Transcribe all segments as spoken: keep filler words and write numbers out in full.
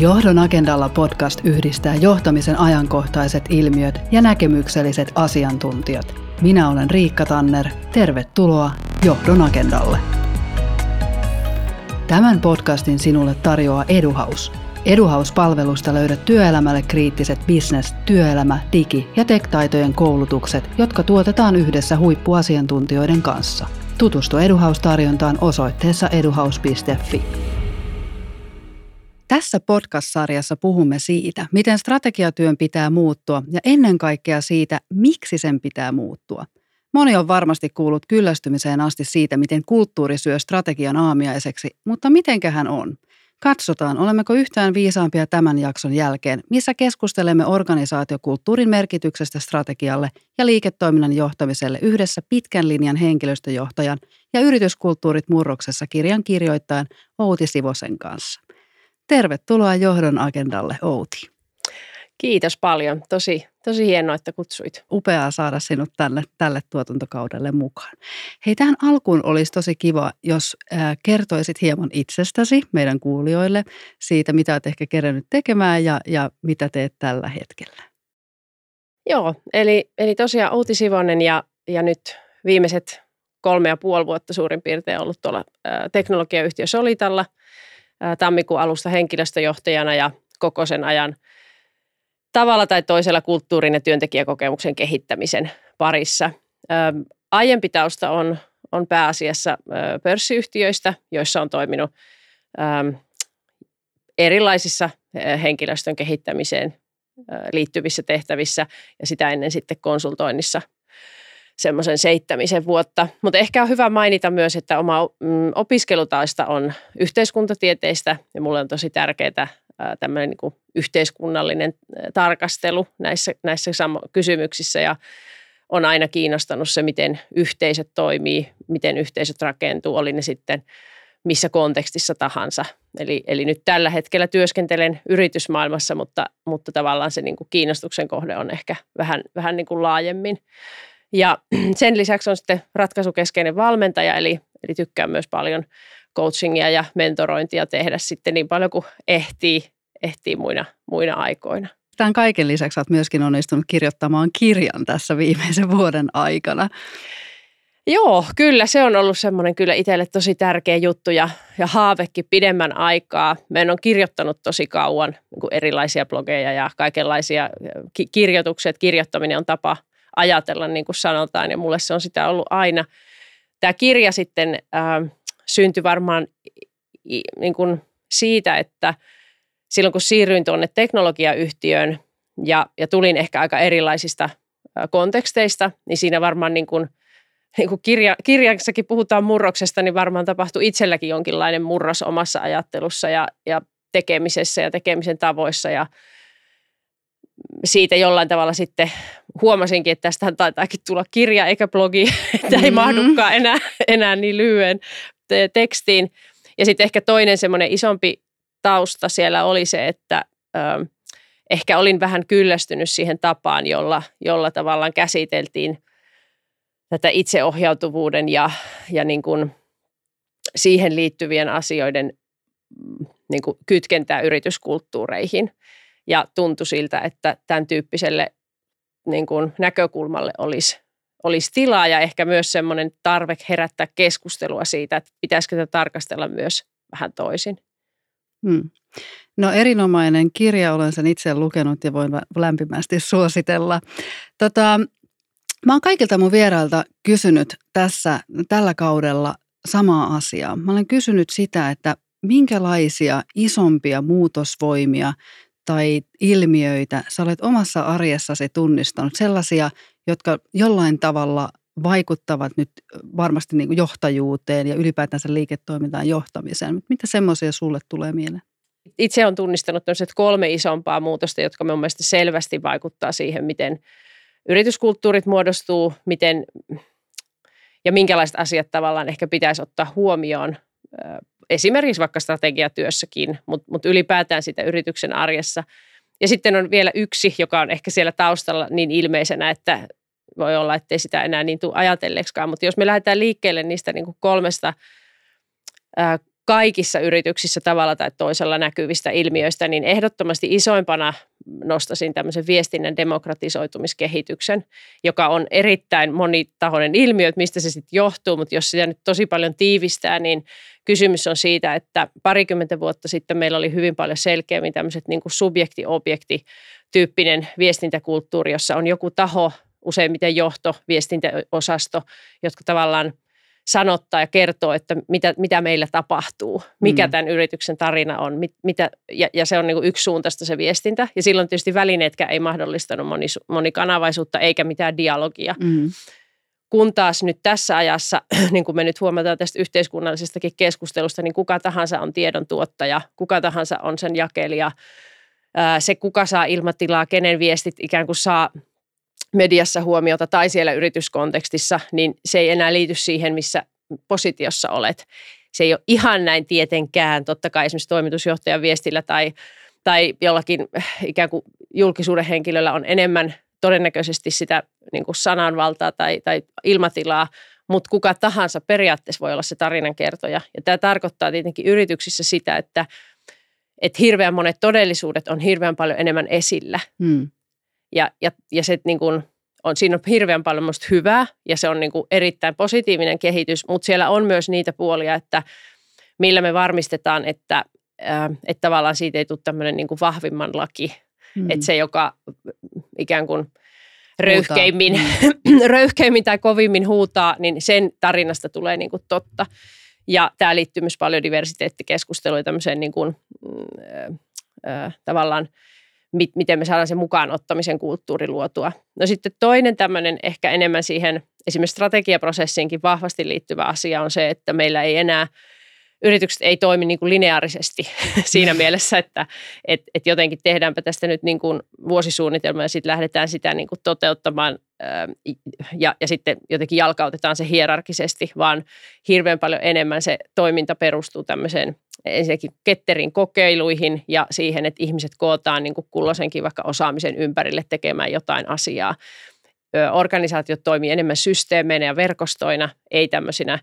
Johdon agendalla podcast yhdistää johtamisen ajankohtaiset ilmiöt ja näkemykselliset asiantuntijat. Minä olen Riikka Tanner. Tervetuloa Johdon agendalle. Tämän podcastin sinulle tarjoaa Eduhaus. Eduhaus-palvelusta löydät työelämälle kriittiset business-, työelämä-, digi- ja tech-taitojen koulutukset, jotka tuotetaan yhdessä huippuasiantuntijoiden kanssa. Tutustu Eduhaus-tarjontaan osoitteessa eduhaus piste fi. Tässä podcast-sarjassa puhumme siitä, miten strategiatyön pitää muuttua ja ennen kaikkea siitä, miksi sen pitää muuttua. Moni on varmasti kuullut kyllästymiseen asti siitä, miten kulttuuri syö strategian aamiaiseksi, mutta mitenköhän on? Katsotaan, olemmeko yhtään viisaampia tämän jakson jälkeen, missä keskustelemme organisaatiokulttuurin merkityksestä strategialle ja liiketoiminnan johtamiselle yhdessä pitkän linjan henkilöstöjohtajan ja yrityskulttuurit murroksessa kirjan kirjoittajan Outi Sivosen kanssa. Tervetuloa Johdon agendalle, Outi. Kiitos paljon. Tosi, tosi hienoa, että kutsuit. Upeaa saada sinut tälle, tälle tuotantokaudelle mukaan. Hei, tähän alkuun olisi tosi kiva, jos äh, kertoisit hieman itsestäsi meidän kuulijoille siitä, mitä olet ehkä kerennyt tekemään ja, ja mitä teet tällä hetkellä. Joo, eli, eli tosiaan Outi Sivonen ja, ja nyt viimeiset kolme ja puoli vuotta suurin piirtein ollut tuolla äh, teknologiayhtiö Solitalla äh, tammikuun alusta henkilöstöjohtajana ja koko sen ajan tavalla tai toisella kulttuurin ja työntekijäkokemuksen kehittämisen parissa. Ää, aiempi tausta on, on pääasiassa ää, pörssiyhtiöistä, joissa on toiminut ää, erilaisissa ää, henkilöstön kehittämiseen ää, liittyvissä tehtävissä ja sitä ennen sitten konsultoinnissa semmoisen seitsemisen vuotta. Mutta ehkä on hyvä mainita myös, että oma mm, opiskelutaista on yhteiskuntatieteistä ja mulle on tosi tärkeää tämmöinen niin kuin yhteiskunnallinen tarkastelu näissä, näissä sam- kysymyksissä ja on aina kiinnostanut se, miten yhteisöt toimii, miten yhteisöt rakentuu, oli ne sitten missä kontekstissa tahansa. Eli, eli nyt tällä hetkellä työskentelen yritysmaailmassa, mutta, mutta tavallaan se niin kuin kiinnostuksen kohde on ehkä vähän, vähän niin kuin laajemmin. Ja sen lisäksi on sitten ratkaisukeskeinen valmentaja, eli, eli tykkään myös paljon coachingia ja mentorointia tehdä sitten niin paljon kuin ehtii, ehtii muina, muina aikoina. Tämän kaiken lisäksi olet myöskin onnistunut kirjoittamaan kirjan tässä viimeisen vuoden aikana. Joo, kyllä se on ollut semmoinen kyllä itselle tosi tärkeä juttu ja, ja haavekin pidemmän aikaa. Mä en ole kirjoittanut tosi kauan niin kuin erilaisia blogeja ja kaikenlaisia ki- kirjoituksia, että kirjoittaminen on tapa ajatella niin kuin sanotaan ja mulle se on sitä ollut aina. Tämä kirja sitten Äh, syntyi varmaan niin kuin siitä, että silloin kun siirryin tuonne teknologiayhtiöön ja, ja tulin ehkä aika erilaisista konteksteista, niin siinä varmaan niin kuin, niin kuin kirja, kirjassakin puhutaan murroksesta, niin varmaan tapahtui itselläkin jonkinlainen murros omassa ajattelussa ja, ja tekemisessä ja tekemisen tavoissa ja siitä jollain tavalla sitten huomasinkin, että tästähän taitaakin tulla kirja eikä blogi, että ei mm-hmm. mahdukaan enää, enää niin lyhyen tekstiin. Ja sitten ehkä toinen semmoinen isompi tausta siellä oli se, että ö, ehkä olin vähän kyllästynyt siihen tapaan, jolla, jolla tavallaan käsiteltiin tätä itseohjautuvuuden ja, ja niin kuin siihen liittyvien asioiden niin kuin kytkentää yrityskulttuureihin. Ja tuntui siltä, että tämän tyyppiselle niin kuin näkökulmalle olisi, olisi tilaa ja ehkä myös semmoinen tarve herättää keskustelua siitä, että pitäisikö tätä tarkastella myös vähän toisin. Hmm. No erinomainen kirja, olen sen itse lukenut ja voin lämpimästi suositella. Tota, mä oon kaikilta mun vierailta kysynyt tässä tällä kaudella samaa asiaa. Mä olen kysynyt sitä, että minkälaisia isompia muutosvoimia tai ilmiöitä sä olet omassa arjessasi tunnistanut, sellaisia, jotka jollain tavalla vaikuttavat nyt varmasti niin kuin johtajuuteen ja ylipäätänsä liiketoimintaan johtamiseen. Mutta mitä semmoisia sulle tulee mieleen? Itse olen tunnistanut tämmöiset kolme isompaa muutosta, jotka mun mielestä selvästi vaikuttaa siihen, miten yrityskulttuurit muodostuu, miten ja minkälaiset asiat tavallaan ehkä pitäisi ottaa huomioon. Esimerkiksi vaikka strategiatyössäkin, mutta mut ylipäätään sitä yrityksen arjessa. Ja sitten on vielä yksi, joka on ehkä siellä taustalla niin ilmeisenä, että voi olla, ettei sitä enää niin tule ajatelleeksikaan. Mutta jos me lähdetään liikkeelle niistä niin kuin kolmesta ää, kaikissa yrityksissä tavalla tai toisella näkyvistä ilmiöistä, niin ehdottomasti isoimpana nostaisin tämmöisen viestinnän demokratisoitumiskehityksen, joka on erittäin monitahoinen ilmiö, että mistä se sitten johtuu, mutta jos sitä nyt tosi paljon tiivistää, niin kysymys on siitä, että parikymmentä vuotta sitten meillä oli hyvin paljon selkeämmin tämmöiset niin kuin subjekti-objekti-tyyppinen viestintäkulttuuri, jossa on joku taho, useimmiten johto, viestintäosasto, jotka tavallaan sanottaa ja kertoo, että mitä, mitä meillä tapahtuu, mikä mm. tämän yrityksen tarina on, mit, mitä, ja, ja se on niin kuin yksisuuntaista se viestintä. Ja silloin tietysti välineetkään ei mahdollistanut monis, monikanavaisuutta eikä mitään dialogia. Mm. Kun taas nyt tässä ajassa, niin kuin me nyt huomataan tästä yhteiskunnallisestakin keskustelusta, niin kuka tahansa on tiedon tuottaja, kuka tahansa on sen jakelija, se kuka saa ilmatilaa, kenen viestit ikään kuin saa mediassa huomiota tai siellä yrityskontekstissa, niin se ei enää liity siihen, missä positiossa olet. Se ei ole ihan näin tietenkään, totta kai esimerkiksi toimitusjohtajan viestillä tai, tai jollakin ikään kuin julkisuuden henkilöllä on enemmän todennäköisesti sitä niin kuin sananvaltaa tai, tai ilmatilaa, mutta kuka tahansa periaatteessa voi olla se tarinankertoja. Ja tämä tarkoittaa tietenkin yrityksissä sitä, että, että hirveän monet todellisuudet on hirveän paljon enemmän esillä. Hmm. Ja, ja, ja se, niin kuin, on, siinä on hirveän paljon musta hyvää ja se on niin kuin erittäin positiivinen kehitys, mutta siellä on myös niitä puolia, että millä me varmistetaan, että, että tavallaan siitä ei tule tämmöinen niin kuin vahvimman laki. Mm. Että se, joka ikään kuin röyhkeimmin, röyhkeimmin tai kovimmin huutaa, niin sen tarinasta tulee niin kuin totta. Ja tämä liittyy myös paljon diversiteettikeskusteluun ja tämmöiseen niin kuin, äh, äh, tavallaan miten me saadaan sen mukaan ottamisen kulttuuri luotua. No sitten toinen tämmöinen ehkä enemmän siihen esimerkiksi strategiaprosessiinkin vahvasti liittyvä asia on se, että meillä ei enää, yritykset ei toimi niin kuin lineaarisesti siinä mielessä, että et, et jotenkin tehdäänpä tästä nyt niin kuin vuosisuunnitelma ja sitten lähdetään sitä niin kuin toteuttamaan ja, ja sitten jotenkin jalkautetaan se hierarkisesti, vaan hirveän paljon enemmän se toiminta perustuu tämmöiseen ensinnäkin ketterin kokeiluihin ja siihen, että ihmiset kootaan niin kuin kulloisenkin vaikka osaamisen ympärille tekemään jotain asiaa. Ö, organisaatiot toimii enemmän systeemeinä ja verkostoina, ei tämmöisinä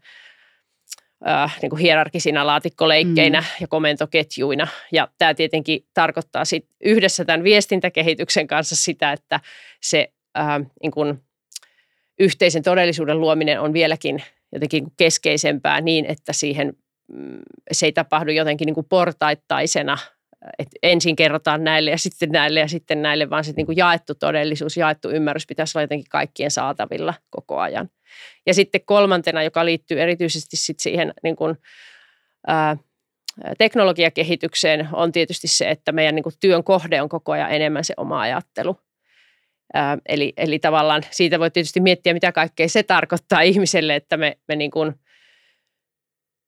ö, niin kuin hierarkisina laatikkoleikkeinä mm. ja komentoketjuina. Ja tämä tietenkin tarkoittaa sit yhdessä tämän viestintäkehityksen kanssa sitä, että se ö, niin kuin yhteisen todellisuuden luominen on vieläkin jotenkin keskeisempää niin, että siihen se ei tapahdu jotenkin niin kuin portaittaisena, että ensin kerrotaan näille ja sitten näille ja sitten näille, vaan se niin kuin jaettu todellisuus, jaettu ymmärrys pitäisi olla jotenkin kaikkien saatavilla koko ajan. Ja sitten kolmantena, joka liittyy erityisesti sit siihen niin kuin, ää, teknologiakehitykseen, on tietysti se, että meidän niin kuin työn kohde on koko ajan enemmän se oma ajattelu. Ää, eli, eli tavallaan siitä voi tietysti miettiä, mitä kaikkea se tarkoittaa ihmiselle, että me, me niin kuin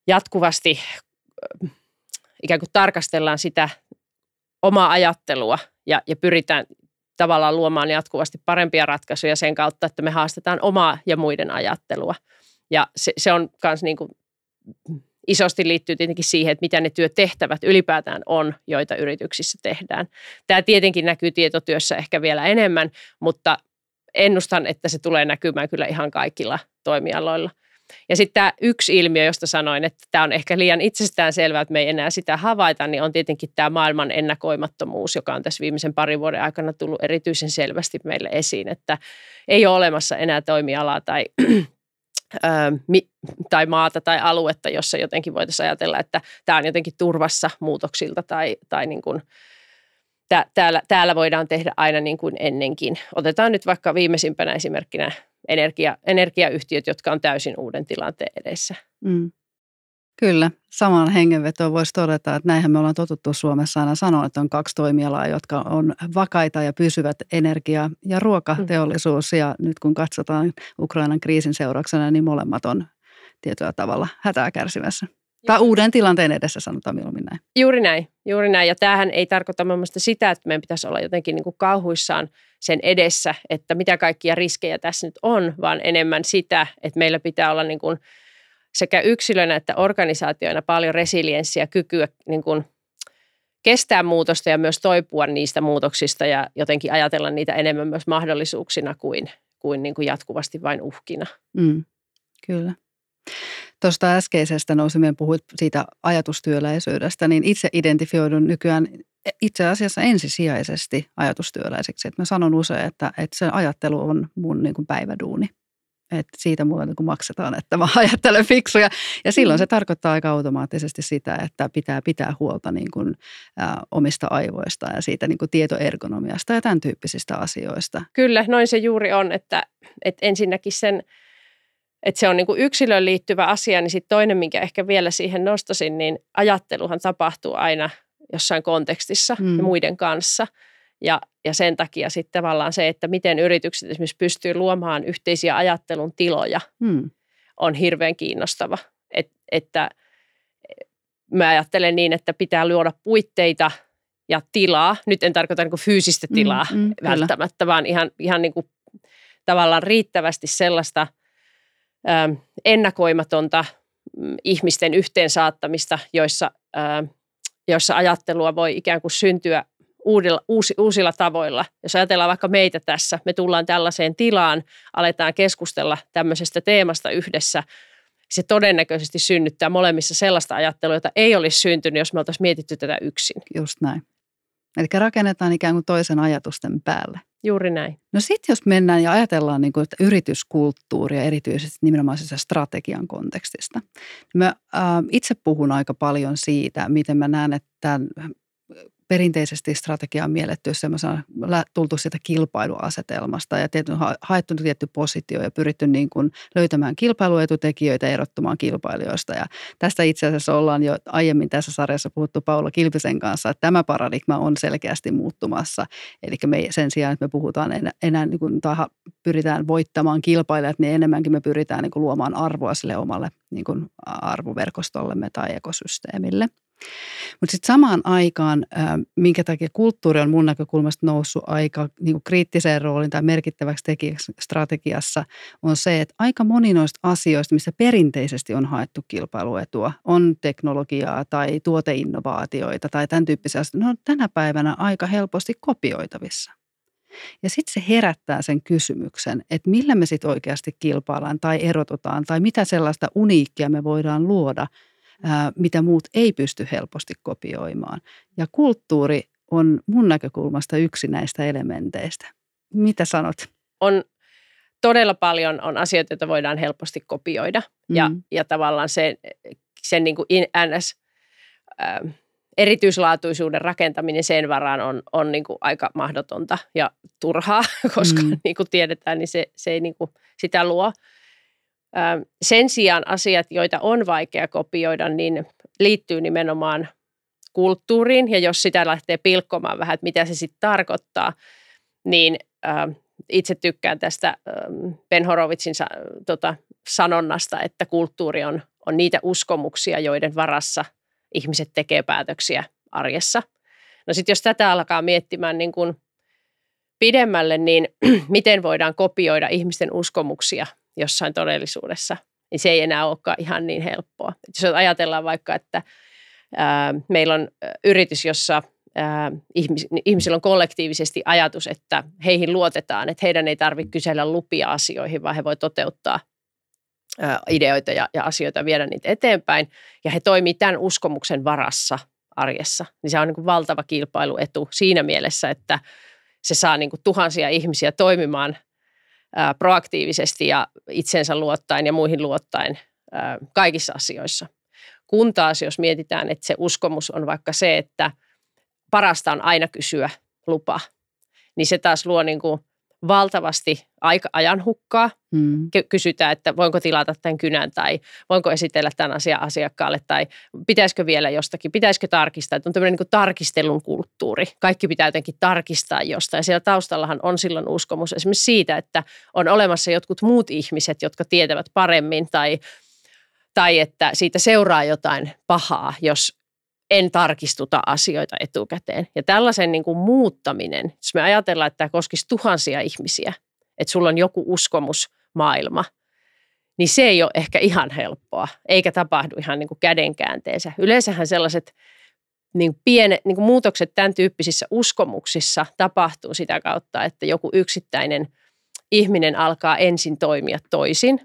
jatkuvasti ikään kuin tarkastellaan sitä omaa ajattelua ja, ja pyritään tavallaan luomaan jatkuvasti parempia ratkaisuja sen kautta, että me haastetaan omaa ja muiden ajattelua. Ja se, se on kans niin kuin isosti liittyy tietenkin siihen, että mitä ne työtehtävät ylipäätään on, joita yrityksissä tehdään. Tämä tietenkin näkyy tietotyössä ehkä vielä enemmän, mutta ennustan, että se tulee näkymään kyllä ihan kaikilla toimialoilla. Ja sitten tämä yksi ilmiö, josta sanoin, että tämä on ehkä liian itsestäänselvää, että me ei enää sitä havaita, niin on tietenkin tämä maailman ennakoimattomuus, joka on tässä viimeisen parin vuoden aikana tullut erityisen selvästi meille esiin, että ei ole olemassa enää toimialaa tai, äh, mi, tai maata tai aluetta, jossa jotenkin voitaisiin ajatella, että tämä on jotenkin turvassa muutoksilta tai, tai niin kuin tä, täällä, täällä voidaan tehdä aina niin kuin ennenkin. Otetaan nyt vaikka viimeisimpänä esimerkkinä Energia, energiayhtiöt, jotka on täysin uuden tilanteen edessä. Mm. Kyllä, samaan hengenvetoon voisi todeta, että näinhän me ollaan totuttu Suomessa aina sanoa, että on kaksi toimialaa, jotka on vakaita ja pysyvät, energia- ja ruokateollisuus. Mm. Ja nyt kun katsotaan Ukrainan kriisin seurauksena, niin molemmat on tietyllä tavalla hätää kärsimässä. Tai uuden tilanteen edessä sanotaan milloin näin. Juuri näin, juuri näin. Ja tämähän ei tarkoita mun mielestä sitä, että meidän pitäisi olla jotenkin niin kuin kauhuissaan sen edessä, että mitä kaikkia riskejä tässä nyt on, vaan enemmän sitä, että meillä pitää olla niin kuin sekä yksilönä että organisaatioina paljon resilienssiä, kykyä niin kuin kestää muutosta ja myös toipua niistä muutoksista ja jotenkin ajatella niitä enemmän myös mahdollisuuksina kuin, kuin, niin kuin jatkuvasti vain uhkina. Mm, kyllä. Tuosta äskeisestä nousi, minä puhuit siitä ajatustyöläisyydestä, niin itse identifioidun nykyään itse asiassa ensisijaisesti ajatustyöläiseksi. Et mä sanon usein, että, että se ajattelu on mun niin kuin päiväduuni. Et siitä mulle niin kuin maksetaan, että mä ajattelen fiksuja. Ja silloin se tarkoittaa aika automaattisesti sitä, että pitää pitää huolta niin kuin, ä, omista aivoista ja siitä niin kuin tietoergonomiasta ja tämän tyyppisistä asioista. Kyllä, noin se juuri on, että, että ensinnäkin sen... Että se on niin kuin yksilöön liittyvä asia, niin sitten toinen, minkä ehkä vielä siihen nostaisin, niin ajatteluhan tapahtuu aina jossain kontekstissa mm. ja muiden kanssa. Ja, ja sen takia sitten tavallaan se, että miten yritykset esimerkiksi pystyy luomaan yhteisiä ajattelun tiloja, mm. on hirveän kiinnostava. Et, että mä ajattelen niin, että pitää luoda puitteita ja tilaa. Nyt en tarkoita niin kuin fyysistä tilaa mm, mm, välttämättä, kyllä. vaan ihan, ihan niin kuin tavallaan riittävästi sellaista, ennakoimatonta ihmisten yhteensaattamista, joissa, joissa ajattelua voi ikään kuin syntyä uudella, uusi, uusilla tavoilla. Jos ajatellaan vaikka meitä tässä, me tullaan tällaiseen tilaan, aletaan keskustella tämmöisestä teemasta yhdessä. Se todennäköisesti synnyttää molemmissa sellaista ajattelua, jota ei olisi syntynyt, jos me oltaisiin mietitty tätä yksin. Just näin. Eli rakennetaan ikään kuin toisen ajatusten päälle. Juuri näin. No sitten jos mennään ja ajatellaan niin kuin, että yrityskulttuuria, erityisesti nimenomaan sitä strategian kontekstista. Mä äh, itse puhun aika paljon siitä, miten mä näen, että perinteisesti strategia on mielletty semmoisena, tultu sieltä kilpailuasetelmasta ja tietyn, haettu tietty positio ja pyritty niin kuin löytämään kilpailuetutekijöitä ja erottumaan kilpailijoista. Ja tästä itse asiassa ollaan jo aiemmin tässä sarjassa puhuttu Paula Kilpisen kanssa, että tämä paradigma on selkeästi muuttumassa. Eli me sen sijaan, että me puhutaan enää, enää niin kuin, taha, pyritään voittamaan kilpailijat, niin enemmänkin me pyritään niin kuin luomaan arvoa sille omalle niin kuin arvoverkostollemme tai ekosysteemille. Mutta sitten samaan aikaan, minkä takia kulttuuri on mun näkökulmasta noussut aika niin kuin kriittiseen rooliin tai merkittäväksi tekijäksi strategiassa, on se, että aika moni noista asioista, missä perinteisesti on haettu kilpailuetua, on teknologiaa tai tuoteinnovaatioita tai tämän tyyppisiä asioita, ne on tänä päivänä aika helposti kopioitavissa. Ja sitten se herättää sen kysymyksen, että millä me sitten oikeasti kilpaillaan tai erotutaan tai mitä sellaista uniikkia me voidaan luoda, mitä muut ei pysty helposti kopioimaan. Ja kulttuuri on mun näkökulmasta yksi näistä elementeistä. Mitä sanot? On todella paljon on asioita, joita voidaan helposti kopioida. Mm. Ja, ja tavallaan sen, sen niin kuin ns. Ä, erityislaatuisuuden rakentaminen sen varaan on, on niin kuin aika mahdotonta ja turhaa, koska mm. niin kuin tiedetään, niin se, se ei niin kuin sitä luo. Sen sijaan asiat, joita on vaikea kopioida, niin liittyy nimenomaan kulttuuriin. Ja jos sitä lähtee pilkkomaan vähän, että mitä se sitten tarkoittaa, niin äh, itse tykkään tästä äh, Ben Horowitzin sa, tota, sanonnasta, että kulttuuri on, on niitä uskomuksia, joiden varassa ihmiset tekee päätöksiä arjessa. No sitten jos tätä alkaa miettimään niin kun pidemmälle, niin miten voidaan kopioida ihmisten uskomuksia jossain todellisuudessa, niin se ei enää olekaan ihan niin helppoa. Jos ajatellaan vaikka, että ää, meillä on yritys, jossa ää, ihmis, ihmisillä on kollektiivisesti ajatus, että heihin luotetaan, että heidän ei tarvitse kysellä lupia asioihin, vaan he voi toteuttaa ää, ideoita ja, ja asioita ja viedä niitä eteenpäin. Ja he toimii tämän uskomuksen varassa arjessa. Niin se on niin kuin valtava kilpailuetu siinä mielessä, että se saa niin kuin tuhansia ihmisiä toimimaan proaktiivisesti ja itsensä luottaen ja muihin luottaen kaikissa asioissa. Kun taas, jos mietitään, että se uskomus on vaikka se, että parasta on aina kysyä lupa, niin se taas luo niin kuin valtavasti ajan hukkaa. Mm. Kysytään, että voinko tilata tämän kynän tai voinko esitellä tämän asian asiakkaalle tai pitäisikö vielä jostakin, pitäisikö tarkistaa. Että on tämmöinen niin kuin tarkistelun kulttuuri. Kaikki pitää jotenkin tarkistaa jostain. Siellä taustallahan on silloin uskomus esimerkiksi siitä, että on olemassa jotkut muut ihmiset, jotka tietävät paremmin tai, tai että siitä seuraa jotain pahaa, jos en tarkistuta asioita etukäteen. Ja tällaisen niin kuin muuttaminen, jos me ajatellaan, että tämä koskisi tuhansia ihmisiä, että sulla on joku uskomusmaailma, niin se ei ole ehkä ihan helppoa, eikä tapahdu ihan niin kuin kädenkäänteensä. Yleensähän sellaiset niin pienet niin kuin muutokset tämän tyyppisissä uskomuksissa tapahtuu sitä kautta, että joku yksittäinen ihminen alkaa ensin toimia toisin.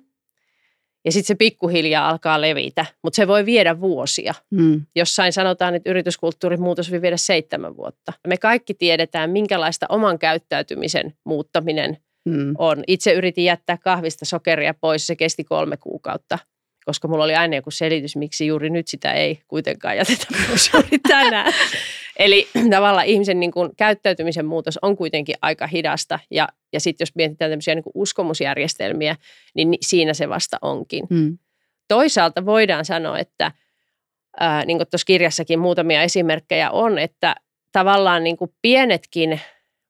Ja sitten se pikkuhiljaa alkaa levitä, mutta se voi viedä vuosia. Mm. Jossain sanotaan, että yrityskulttuurin muutos voi viedä seitsemän vuotta. Me kaikki tiedetään, minkälaista oman käyttäytymisen muuttaminen mm. on. Itse yritin jättää kahvista sokeria pois, se kesti kolme kuukautta. Koska mulla oli aina joku selitys, miksi juuri nyt sitä ei kuitenkaan jätetä pois juuri tänään. Eli tavallaan ihmisen niin kuin käyttäytymisen muutos on kuitenkin aika hidasta. Ja, ja sitten jos mietitään tämmöisiä niin kuin uskomusjärjestelmiä, niin siinä se vasta onkin. Mm. Toisaalta voidaan sanoa, että ää, niin kuin tuossa kirjassakin muutamia esimerkkejä on, että tavallaan niin kuin pienetkin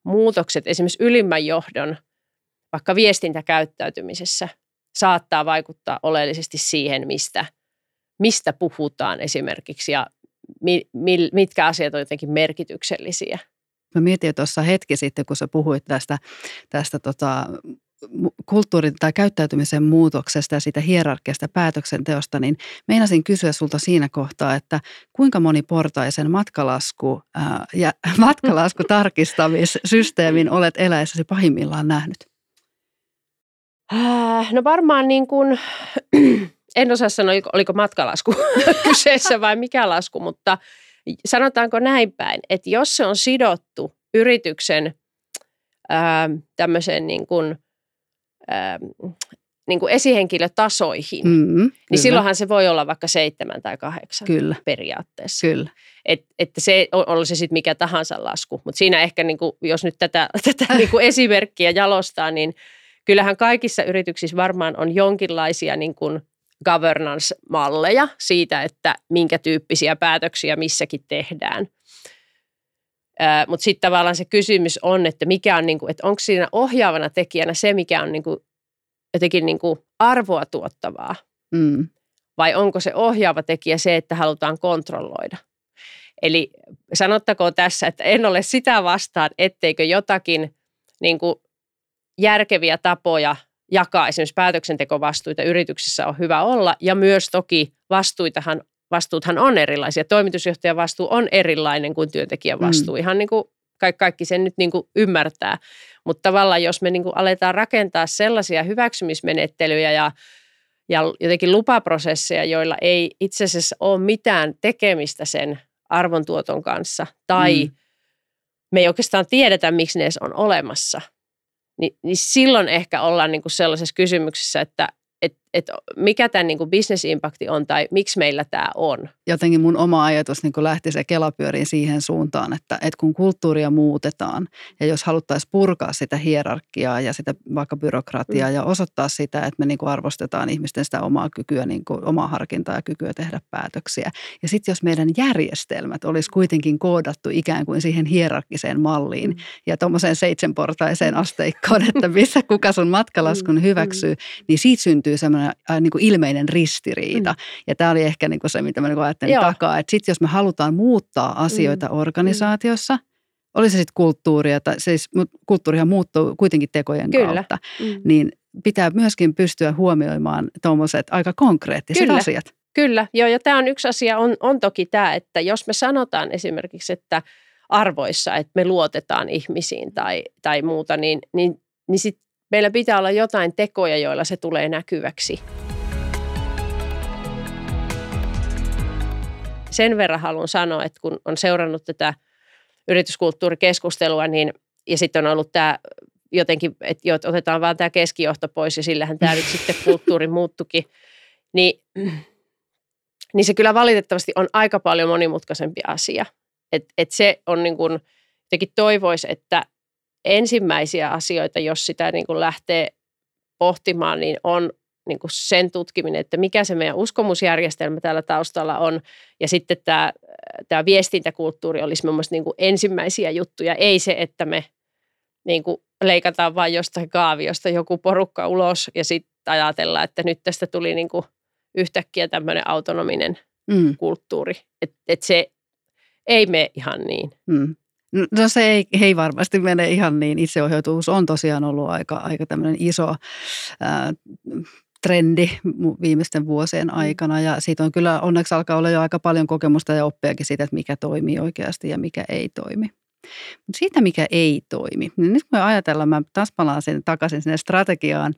muutokset, esimerkiksi ylimmän johdon, vaikka viestintäkäyttäytymisessä, saattaa vaikuttaa oleellisesti siihen, mistä, mistä puhutaan esimerkiksi ja mi, mi, mitkä asiat on jotenkin merkityksellisiä. Mä mietin jo tuossa hetki sitten, kun sä puhuit tästä, tästä tota, kulttuurin tai käyttäytymisen muutoksesta ja siitä hierarkiasta päätöksenteosta, niin meinasin kysyä sulta siinä kohtaa, että kuinka moniportaisen matkalasku ää, ja matkalaskutarkistamissysteemin olet eläessäsi pahimmillaan nähnyt? No varmaan niin kuin, en osaa sanoa, oliko matkalasku kyseessä vai mikä lasku, mutta sanotaanko näin päin, että jos se on sidottu yrityksen ää, tämmöiseen niin kuin, ää, niin kuin esihenkilötasoihin, mm-hmm, niin kyllä. Silloinhan se voi olla vaikka seitsemän tai kahdeksan kyllä. Periaatteessa. Kyllä. Että et se on ollut se sitten mikä tahansa lasku, mutta siinä ehkä niin kuin, jos nyt tätä, tätä niin kuin esimerkkiä jalostaa, niin kyllähän kaikissa yrityksissä varmaan on jonkinlaisia niin kuin governance-malleja siitä, että minkä tyyppisiä päätöksiä missäkin tehdään. Mutta sitten tavallaan se kysymys on, että, mikä on, niin kuin, että onko siinä ohjaavana tekijänä se, mikä on niin kuin, jotenkin niin kuin arvoa tuottavaa. Mm. Vai onko se ohjaava tekijä se, että halutaan kontrolloida. Eli sanottakoon tässä, että en ole sitä vastaan, etteikö jotakin niin kuin järkeviä tapoja jakaa esimerkiksi päätöksentekovastuita yrityksessä on hyvä olla ja myös toki vastuitahan, vastuuthan on erilaisia. Toimitusjohtajan vastuu on erilainen kuin työntekijän vastuu. Mm. Ihan niin kuin kaikki sen nyt niin kuin ymmärtää, mutta tavallaan jos me niin kuin aletaan rakentaa sellaisia hyväksymismenettelyjä ja, ja jotenkin lupaprosesseja, joilla ei itse asiassa ole mitään tekemistä sen arvontuoton kanssa tai mm. me ei oikeastaan tiedetä, miksi ne edes on olemassa. Niin, niin silloin ehkä ollaan niin kuin sellaisessa kysymyksessä, että et, et mikä tämän niin kuin business impacti on tai miksi meillä tämä on. Jotenkin mun oma ajatus niin kuin lähti se kelapyöriin siihen suuntaan, että, että kun kulttuuria muutetaan ja jos haluttaisiin purkaa sitä hierarkiaa ja sitä vaikka byrokratiaa mm. ja osoittaa sitä, että me niin kuin arvostetaan ihmisten sitä omaa kykyä, niin kuin omaa harkintaa ja kykyä tehdä päätöksiä. Ja sitten jos meidän järjestelmät olisi kuitenkin koodattu ikään kuin siihen hierarkkiseen malliin mm. ja tuommoiseen seitsemänportaiseen asteikkoon, että missä kuka sun matkalaskun hyväksyy, mm. niin siitä syntyy semmoinen niin kuin ilmeinen ristiriita. Mm. Ja tämä oli ehkä niin kuin se, mitä mä niin kuin ajattelin Joo. takaa. Että sitten jos me halutaan muuttaa asioita mm. organisaatiossa, mm. oli se sitten kulttuuria, tai siis kulttuurihan muuttuu kuitenkin tekojen Kyllä. kautta, mm. niin pitää myöskin pystyä huomioimaan tuommoiset aika konkreettiset Kyllä. asiat. Kyllä. Joo, ja tämä on yksi asia, on, on toki tämä, että jos me sanotaan esimerkiksi, että arvoissa, että me luotetaan ihmisiin tai, tai muuta, niin, niin, niin sitten meillä pitää olla jotain tekoja, joilla se tulee näkyväksi. Sen verran haluan sanoa, että kun on seurannut tätä yrityskulttuurikeskustelua, niin, ja sitten on ollut tämä jotenkin, että otetaan vaan tämä keskijohto pois, ja sillähän tämä nyt sitten kulttuuri muuttukin, niin, niin se kyllä valitettavasti on aika paljon monimutkaisempi asia. Et, et se on niin kuin, jotenkin toivoisi, että ensimmäisiä asioita, jos sitä niin kuin lähtee pohtimaan, niin on niin kuin sen tutkiminen, että mikä se meidän uskomusjärjestelmä täällä taustalla on. Ja sitten tämä, tämä viestintäkulttuuri olisi mun mielestä niin kuin ensimmäisiä juttuja. Ei se, että me niin kuin leikataan vain jostain kaaviosta joku porukka ulos ja sitten ajatellaan, että nyt tästä tuli niin kuin yhtäkkiä tämmöinen autonominen mm. kulttuuri. Että et se ei mene ihan niin. Mm. No se ei, ei varmasti mene ihan niin. Itseohjautuvuus on tosiaan ollut aika, aika tämmöinen iso ää, trendi viimeisten vuosien aikana ja siitä on kyllä onneksi alkaa olla jo aika paljon kokemusta ja oppiakin siitä, että mikä toimii oikeasti ja mikä ei toimi. Mutta siitä, mikä ei toimi, niin nyt kun ajatellaan, mä taas palaan sen takaisin sinne strategiaan,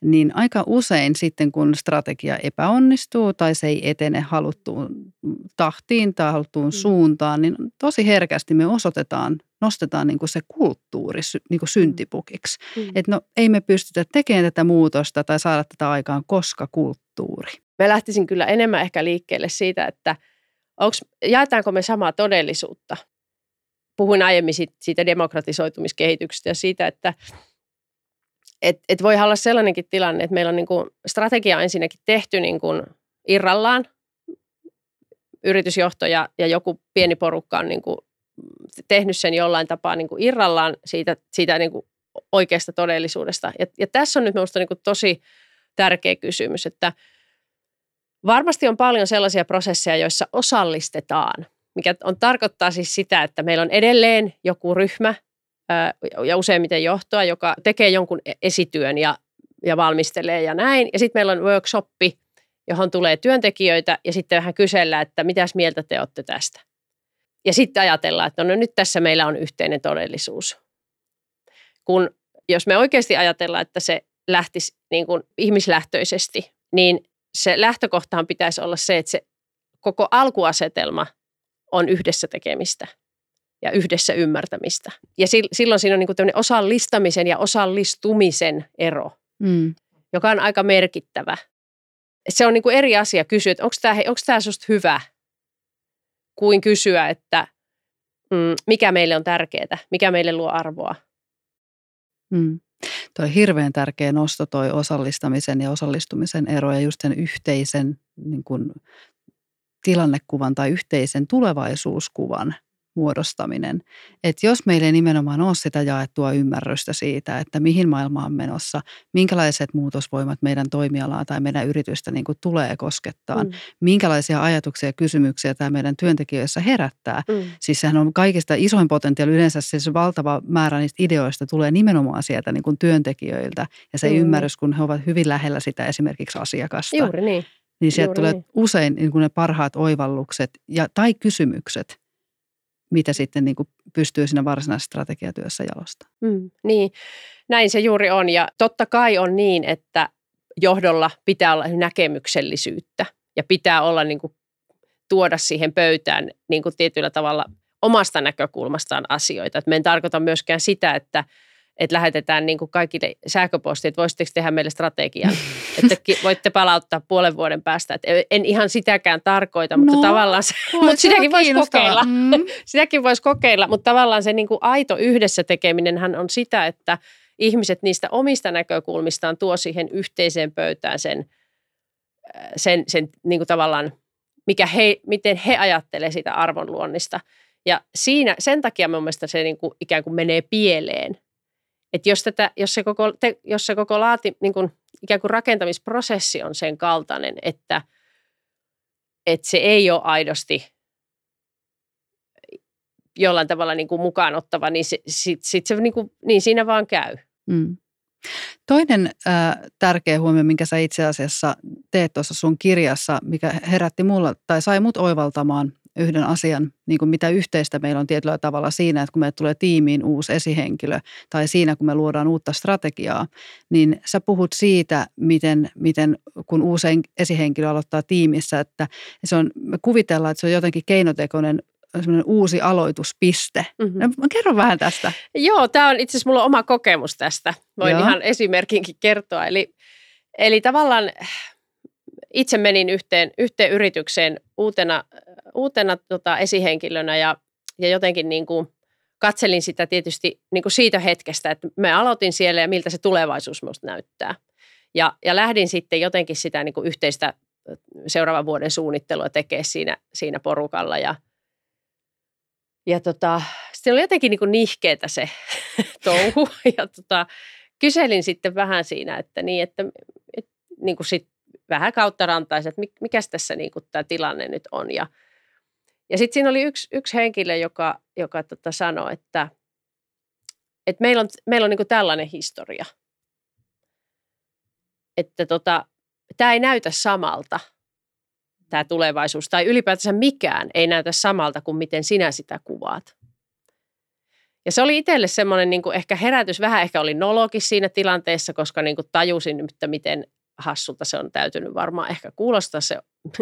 niin aika usein sitten, kun strategia epäonnistuu tai se ei etene haluttuun tahtiin tai haluttuun suuntaan, niin tosi herkästi me osoitetaan, nostetaan niin kuin se kulttuuri niin kuin syntipukiksi. Mm. Että no ei me pystytä tekemään tätä muutosta tai saada tätä aikaan, koska kulttuuri. Mä lähtisin kyllä enemmän ehkä liikkeelle siitä, että onks, jaetaanko me samaa todellisuutta. Puhuin aiemmin siitä demokratisoitumiskehityksestä ja siitä, että et, et voi olla sellainenkin tilanne, että meillä on niin kuin strategia ensinnäkin tehty niin kuin irrallaan. Yritysjohto ja, ja joku pieni porukka on niin kuin tehnyt sen jollain tapaa niin kuin irrallaan siitä, siitä niin kuin oikeasta todellisuudesta. Ja, ja tässä on nyt minusta niin kuin tosi tärkeä kysymys, että varmasti on paljon sellaisia prosesseja, joissa osallistetaan, mikä on, tarkoittaa siis sitä, että meillä on edelleen joku ryhmä ää, ja useimmiten johtoa, joka tekee jonkun esityön ja, ja valmistelee ja näin. Ja sitten meillä on workshoppi, johon tulee työntekijöitä ja sitten vähän kysellään, että mitäs mieltä te olette tästä. Ja sitten ajatellaan, että no nyt tässä meillä on yhteinen todellisuus. Kun jos me oikeasti ajatellaan, että se lähtisi niin kuin ihmislähtöisesti, niin se lähtökohtahan pitäisi olla se, että se koko alkuasetelma on yhdessä tekemistä ja yhdessä ymmärtämistä. Ja silloin siinä on niin kuin tämmöinen osallistamisen ja osallistumisen ero, mm. joka on aika merkittävä. Se on niin kuin eri asia kysyä, että onko tämä, onko tämä susta hyvä, kuin kysyä, että mm, mikä meille on tärkeää, mikä meille luo arvoa. Mm. Tuo on hirveän tärkeä nosto, toi osallistamisen ja osallistumisen ero ja just sen yhteisen niin kuin, tilannekuvan tai yhteisen tulevaisuuskuvan muodostaminen. Et jos meillä ei nimenomaan ole sitä jaettua ymmärrystä siitä, että mihin maailma on menossa, minkälaiset muutosvoimat meidän toimialaa tai meidän yritystä niin kuin tulee koskettaan, mm. minkälaisia ajatuksia ja kysymyksiä tämä meidän työntekijöissä herättää. Mm. Siis sehän on kaikista isoin potentiaali yleensä, siis valtava määrä niistä ideoista tulee nimenomaan sieltä niin kuin työntekijöiltä ja se mm. ymmärrys, kun he ovat hyvin lähellä sitä esimerkiksi asiakasta. Juuri niin. Niin sieltä Juuri tulee niin. usein niin kuin ne parhaat oivallukset ja, tai kysymykset, mitä sitten niin kuin pystyy siinä varsinaisessa strategiatyössä jalostaa. Mm, niin, näin se juuri on. Ja totta kai on niin, että johdolla pitää olla näkemyksellisyyttä ja pitää olla niin kuin, tuoda siihen pöytään niin kuin tietyllä tavalla omasta näkökulmastaan asioita. Et me en tarkoita myöskään sitä, että, että lähetetään niin kuin kaikille sähköpostit, että voisitteko tehdä meille strategian, että voitte palauttaa puolen vuoden päästä. Et en ihan sitäkään tarkoita, mutta no, tavallaan se, mutta sitäkin voisi kokeilla. Mm. Sitäkin voisi kokeilla, mutta tavallaan se niin kuin aito yhdessä tekeminenhän on sitä, että ihmiset niistä omista näkökulmistaan tuo siihen yhteiseen pöytään sen, sen, sen niin kuin tavallaan, mikä he, miten he ajattelee sitä arvonluonnista. Ja siinä, sen takia mun mielestä se niin kuin ikään kuin menee pieleen. Että jos, tätä, jos se koko, te, jos se koko laati, niin kun, ikään kuin rakentamisprosessi on sen kaltainen, että, että se ei ole aidosti jollain tavalla niin kuin mukaan ottava, niin, se, sit, sit se, niin, kuin, niin siinä vaan käy. Mm. Toinen äh, tärkeä huomio, minkä sä itse asiassa teet tuossa sun kirjassa, mikä herätti mulla tai sai mut oivaltamaan yhden asian, niin kuin mitä yhteistä meillä on tietyllä tavalla siinä, että kun meille tulee tiimiin uusi esihenkilö tai siinä, kun me luodaan uutta strategiaa, niin sä puhut siitä, miten, miten kun uusi esihenkilö aloittaa tiimissä, että se on, me kuvitellaan, että se on jotenkin keinotekoinen semmoinen uusi aloituspiste. Mm-hmm. No, kerro vähän tästä. Joo, tämä on itse asiassa mulla on oma kokemus tästä. Voin Joo. ihan esimerkinkin kertoa. Eli, eli tavallaan itse menin yhteen, yhteen yritykseen uutena, uutena tota, esihenkilönä ja, ja jotenkin niin kuin katselin sitä tietysti niin kuin siitä hetkestä, että mä aloitin siellä ja miltä se tulevaisuus musta näyttää. Ja, ja lähdin sitten jotenkin sitä niin kuin yhteistä seuraavan vuoden suunnittelua tekemään siinä, siinä porukalla. Ja, ja tota, sitten oli jotenkin niin kuin nihkeetä se touhu. Ja tota, kyselin sitten vähän siinä, että niin, että et, niin kuin sitten vähän kautta rantaisin, että mikäs tässä niin kuin tämä tilanne nyt on. Ja, ja sitten siinä oli yksi, yksi henkilö, joka, joka tota sanoi, että, että meillä on, meillä on niin kuin tällainen historia. Että tota, tämä ei näytä samalta, tämä tulevaisuus, tai ylipäätänsä mikään ei näytä samalta kuin miten sinä sitä kuvaat. Ja se oli itselle semmoinen niin kuin ehkä herätys, vähän ehkä oli nolokin siinä tilanteessa, koska niin kuin tajusin, että miten hassulta se on täytynyt varmaan ehkä kuulostaa se,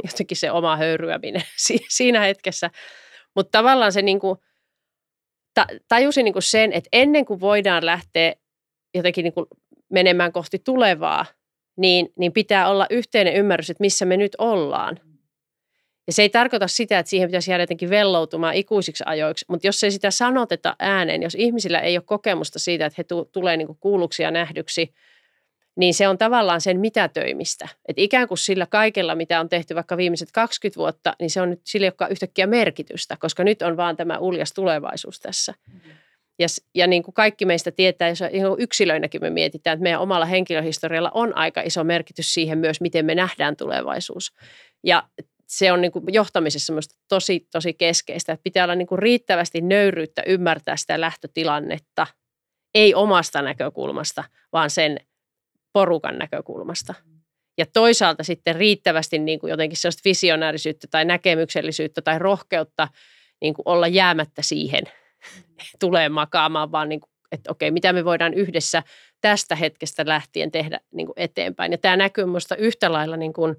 jotenkin se oma höyryäminen siinä hetkessä. Mutta tavallaan se niin kuin, tajusin niin kuin sen, että ennen kuin voidaan lähteä jotenkin niin kuin menemään kohti tulevaa, niin, niin pitää olla yhteinen ymmärrys, että missä me nyt ollaan. Ja se ei tarkoita sitä, että siihen pitäisi jäädä jotenkin velloutumaan ikuisiksi ajoiksi, mutta jos ei sitä sanoteta ääneen, jos ihmisillä ei ole kokemusta siitä, että he tu- tulee niin kuin kuulluksi ja nähdyksi, niin se on tavallaan sen mitätöimistä. Että ikään kuin sillä kaikella, mitä on tehty vaikka viimeiset kaksikymmentä vuotta, niin se on nyt sille, joka yhtäkkiä merkitystä, koska nyt on vaan tämä uljas tulevaisuus tässä. Mm-hmm. Ja, ja niin kuin kaikki meistä tietää, jos yksilöinäkin me mietitään, että meidän omalla henkilöhistorialla on aika iso merkitys siihen myös, miten me nähdään tulevaisuus. Ja se on niin kuin johtamisessa semmoista tosi, tosi keskeistä, että pitää olla niin kuin riittävästi nöyryyttä ymmärtää sitä lähtötilannetta, ei omasta näkökulmasta, vaan sen porukan näkökulmasta. Ja toisaalta sitten riittävästi niin kuin jotenkin sellaista visionäärisyyttä tai näkemyksellisyyttä tai rohkeutta niin kuin olla jäämättä siihen tulee makaamaan, vaan niin kuin, että okei, mitä me voidaan yhdessä tästä hetkestä lähtien tehdä niin kuin eteenpäin. Ja tämä näkyy minusta yhtä lailla niin kuin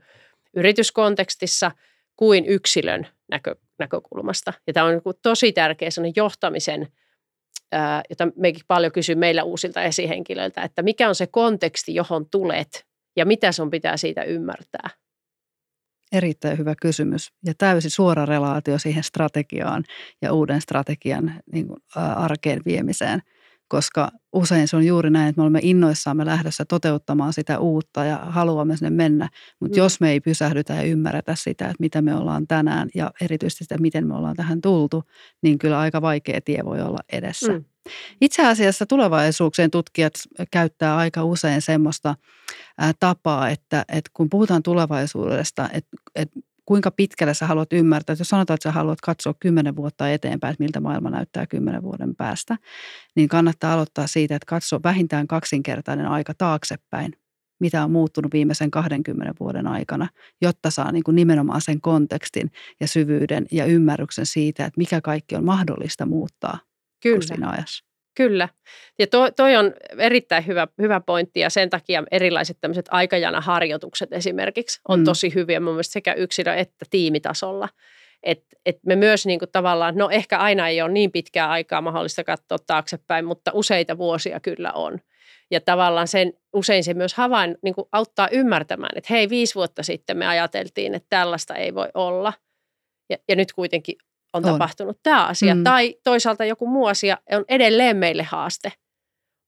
yrityskontekstissa kuin yksilön näkö, näkökulmasta. Ja tämä on niin kuin tosi tärkeä sellainen johtamisen, ää, jota mekin paljon kysyy meillä uusilta esihenkilöiltä, että mikä on se konteksti, johon tulet ja mitä sun pitää siitä ymmärtää. Erittäin hyvä kysymys ja täysin suora relaatio siihen strategiaan ja uuden strategian niin kuin, ä, arkeen viemiseen, koska usein se on juuri näin, että me olemme innoissaamme lähdössä toteuttamaan sitä uutta ja haluamme sinne mennä, mutta mm. jos me ei pysähdytä ja ymmärretä sitä, että mitä me ollaan tänään ja erityisesti sitä, miten me ollaan tähän tultu, niin kyllä aika vaikea tie voi olla edessä. Mm. Itse asiassa tulevaisuuksien tutkijat käyttää aika usein semmoista tapaa, että, että kun puhutaan tulevaisuudesta, että, että kuinka pitkälle sä haluat ymmärtää, että jos sanotaan, että sä haluat katsoa kymmenen vuotta eteenpäin, että miltä maailma näyttää kymmenen vuoden päästä, niin kannattaa aloittaa siitä, että katso vähintään kaksinkertainen aika taaksepäin, mitä on muuttunut viimeisen kahdenkymmenen vuoden aikana, jotta saa niin kuin nimenomaan sen kontekstin ja syvyyden ja ymmärryksen siitä, että mikä kaikki on mahdollista muuttaa. Kyllä. Kyllä. Ja toi, toi on erittäin hyvä, hyvä pointti ja sen takia erilaiset tämmöiset aikajanaharjoitukset esimerkiksi on mm. tosi hyviä mun mielestä sekä yksilö- että tiimitasolla. Et, et me myös niinku tavallaan, no ehkä aina ei ole niin pitkää aikaa mahdollista katsoa taaksepäin, mutta useita vuosia kyllä on. Ja tavallaan sen, usein se myös havain, niinku auttaa ymmärtämään, että hei viisi vuotta sitten me ajateltiin, että tällaista ei voi olla ja, ja nyt kuitenkin on tapahtunut tämä asia. Mm. Tai toisaalta joku muu asia on edelleen meille haaste,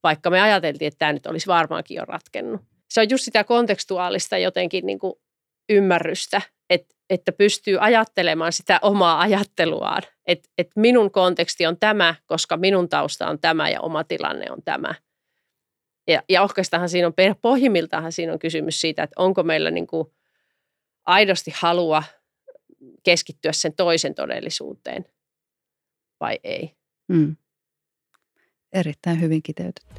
vaikka me ajateltiin, että tämä nyt olisi varmaankin jo ratkennut. Se on just sitä kontekstuaalista jotenkin niin kuin ymmärrystä, että, että pystyy ajattelemaan sitä omaa ajatteluaan. Että, että minun konteksti on tämä, koska minun tausta on tämä ja oma tilanne on tämä. Ja, ja oikeastaan siinä on, pohjimmiltaan siinä on kysymys siitä, että onko meillä niin kuin aidosti halua keskittyä sen toisen todellisuuteen vai ei. Mm. Erittäin hyvin kiteytetty.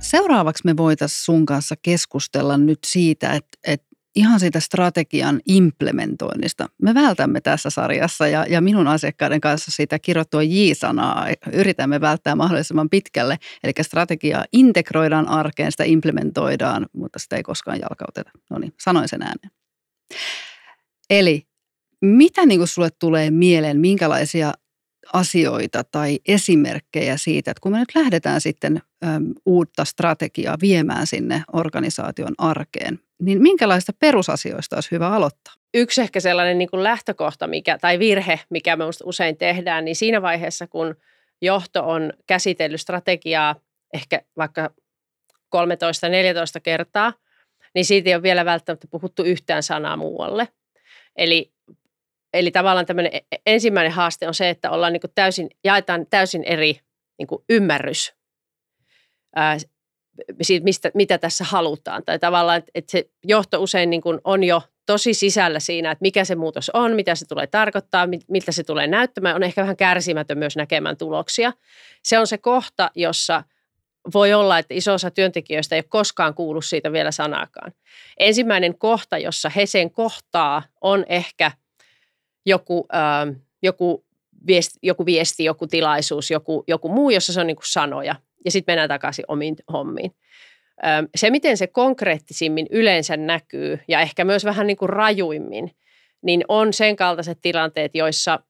Seuraavaksi me voitaisiin sun kanssa keskustella nyt siitä, että, että ihan siitä strategian implementoinnista. Me vältämme tässä sarjassa ja, ja minun asiakkaiden kanssa siitä kirjoittua J-sanaa. Yritämme välttää mahdollisimman pitkälle. Eli strategiaa integroidaan arkeen, sitä implementoidaan, mutta sitä ei koskaan jalkauteta. No niin, sanoin sen ääneen. Eli mitä niin kuin sulle tulee mieleen, minkälaisia asioita tai esimerkkejä siitä, että kun me nyt lähdetään sitten äm, uutta strategiaa viemään sinne organisaation arkeen, niin minkälaista perusasioista olisi hyvä aloittaa? Yksi ehkä sellainen niin kuin lähtökohta mikä, tai virhe, mikä me usein tehdään, niin siinä vaiheessa, kun johto on käsitellyt strategiaa ehkä vaikka kolmetoista neljätoista kertaa, niin siitä ei ole vielä välttämättä puhuttu yhtään sanaa muualle. Eli Eli tavallaan tämmöinen ensimmäinen haaste on se, että ollaan niin kuin täysin, jaetaan täysin eri niin kuin ymmärrys ää, siitä, mistä, mitä tässä halutaan. Tai tavallaan, että se johto usein niin kuin on jo tosi sisällä siinä, että mikä se muutos on, mitä se tulee tarkoittaa, miltä se tulee näyttämään. On ehkä vähän kärsimätön myös näkemään tuloksia. Se on se kohta, jossa voi olla, että iso osa työntekijöistä ei ole koskaan kuullut siitä vielä sanaakaan. Ensimmäinen kohta, jossa he sen kohtaa, on ehkä joku, äh, joku viesti, joku, viesti, joku tilaisuus, joku, joku muu, jossa se on niin kuin sanoja. Ja sitten mennään takaisin omiin hommiin. Se, miten se konkreettisimmin yleensä näkyy ja ehkä myös vähän niin kuin rajuimmin, niin on sen kaltaiset tilanteet, joissa